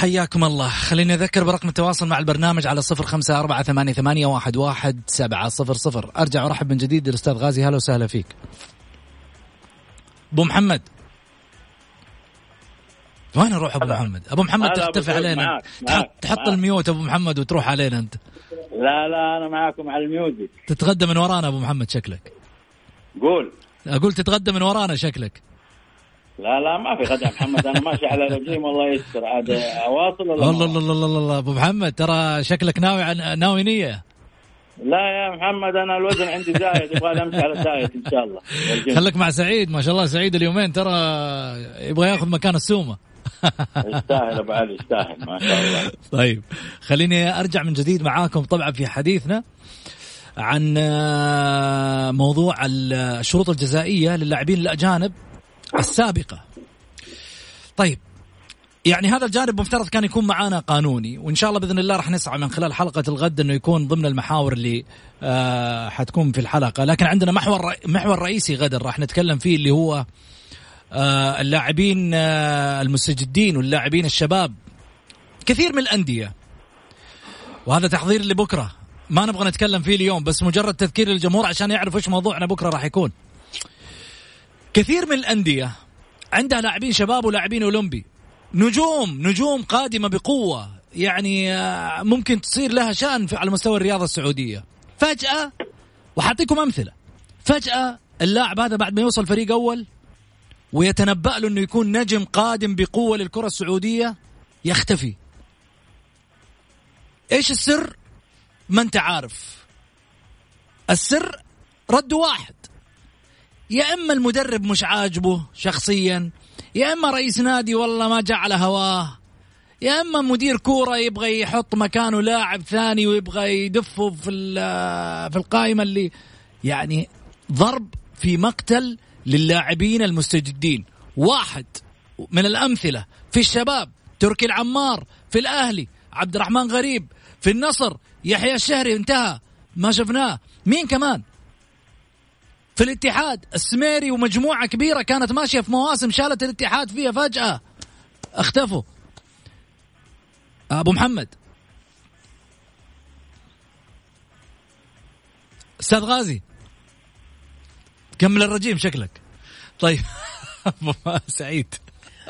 حياكم الله. خليني أذكر برقم التواصل مع البرنامج على صفر خمسة أربعة ثمانية ثمانية واحد واحد سبعة صفر صفر. أرجع ورحب من جديد الأستاذ غازي، هلا وسهلا فيك أبو محمد. وين أروح أبو محمد؟ أبو محمد تختفي علينا، معاك. معاك. تحط, تحط الميوت أبو محمد وتروح علينا أنت. لا لا أنا معاكم على الميوزك. تتغدى من ورانا أبو محمد شكلك. قول أقول تتغدى من ورانا شكلك. لا لا ما في غدا محمد، أنا ماشي على رجيم والله يستر. عاد أواصل ولا والله الله الله الله أبو محمد ترى شكلك ناوي عن ناوي نية. لا يا محمد أنا الوزن عندي زايد يبغى أمشي على الدايت إن شاء الله. خليك مع سعيد ما شاء الله، سعيد اليومين ترى يبغى ياخذ مكان السومة. يستاهل أبو علي يستاهل ما شاء الله. طيب خليني أرجع من جديد معاكم طبعا في حديثنا عن موضوع الشروط الجزائية للاعبين الأجانب السابقة. طيب يعني هذا الجانب مفترض كان يكون معانا قانوني، وإن شاء الله بإذن الله رح نسعى من خلال حلقة الغد أنه يكون ضمن المحاور اللي آه حتكون في الحلقة. لكن عندنا محور محور رئيسي غدا رح نتكلم فيه اللي هو آه اللاعبين آه المستجدين واللاعبين الشباب. كثير من الأندية، وهذا تحضير لبكرة ما نبغى نتكلم فيه اليوم، بس مجرد تذكير للجمهور عشان يعرف إيش موضوعنا بكرة راح يكون. كثير من الأندية عندها لاعبين شباب ولاعبين أولمبي، نجوم نجوم قادمة بقوة، يعني ممكن تصير لها شأن على مستوى الرياضة السعودية. فجأة وحعطيكم أمثلة، فجأة اللاعب هذا بعد ما يوصل فريق أول ويتنبأ له أنه يكون نجم قادم بقوة للكرة السعودية يختفي. إيش السر؟ ما أنت عارف. السر رد واحد، يا إما المدرب مش عاجبه شخصيا، يا إما رئيس نادي والله ما جاء على هواه، يا إما مدير كورة يبغى يحط مكانه لاعب ثاني ويبغى يدفه في في القائمة اللي يعني ضرب في مقتل للاعبين المستجدين. واحد من الأمثلة في الشباب تركي العمار، في الأهلي عبد الرحمن غريب، في النصر يحيى الشهري انتهى ما شفناه. مين كمان؟ في الاتحاد السميري ومجموعة كبيرة كانت ماشية في مواسم شالت الاتحاد فيها فجأة اختفوا. أبو محمد. أستاذ غازي كمل الرجيم شكلك. طيب سعيد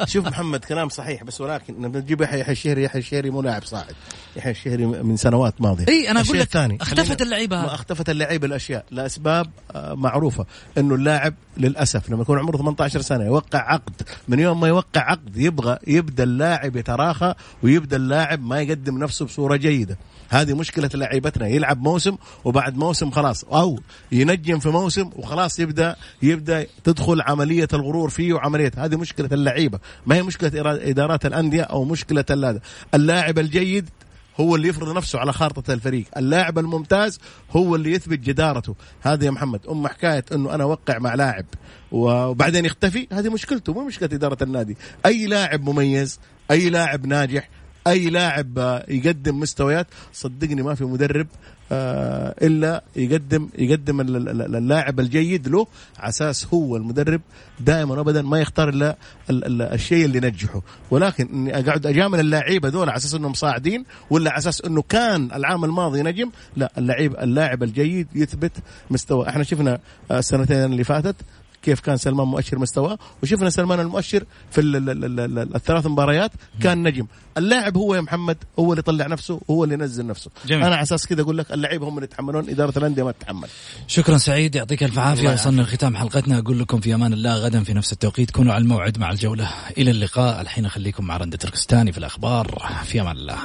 شوف محمد كلام صحيح, بس ولكن نجيب يحيى الشهري. يحيى الشهري مو لاعب صاعد, يحيى الشهري من سنوات ماضية. اي انا اقول لك اختفت اللعيبه, اختفت اللعيبه الاشياء لاسباب معروفه, انه اللاعب للاسف لما يكون عمره ثمانية عشر سنه يوقع عقد, من يوم ما يوقع عقد يبغى يبدا اللاعب يتراخى ويبدا اللاعب ما يقدم نفسه بصوره جيده. هذه مشكله لعيبتنا, يلعب موسم وبعد موسم خلاص, او ينجم في موسم وخلاص يبدا يبدا تدخل عمليه الغرور فيه وعمليه. هذه مشكله اللعيبه, ما هي مشكلة إدارات الأندية أو مشكلة اللاعب. اللاعب الجيد هو اللي يفرض نفسه على خارطة الفريق, اللاعب الممتاز هو اللي يثبت جدارته. هذا يا محمد أم حكاية أنه أنا وقع مع لاعب وبعدين يختفي, هذه مشكلته مو مشكلة إدارة النادي. أي لاعب مميز, أي لاعب ناجح, أي لاعب يقدم مستويات, صدقني ما في مدرب إلا يقدم يقدم اللاعب الجيد له, عساس هو المدرب دائما أبدا ما يختار إلا الشيء اللي نجحه. ولكن إني أقعد أجامل اللاعيبة دول عساس إنهم صاعدين ولا عساس إنه كان العام الماضي نجم, لا, اللاعب اللاعب الجيد يثبت مستوى. إحنا شفنا السنتين اللي فاتت كيف كان سلمان المؤشر مستوى, وشفنا سلمان المؤشر في الثلاث مباريات كان نجم. اللاعب هو يا محمد هو اللي طلع نفسه, هو اللي نزل نفسه. جميل. أنا على أساس كده أقول لك اللاعب هم اللي يتحملون, إدارة الأندية ما تتحمل. شكرا سعيد, يعطيك الف عافية. وصلنا لختام حلقتنا, أقول لكم في أمان الله, غدا في نفس التوقيت كونوا على الموعد مع الجولة. إلى اللقاء. الحين أخليكم مع رند تركستاني في الأخبار. في أمان الله.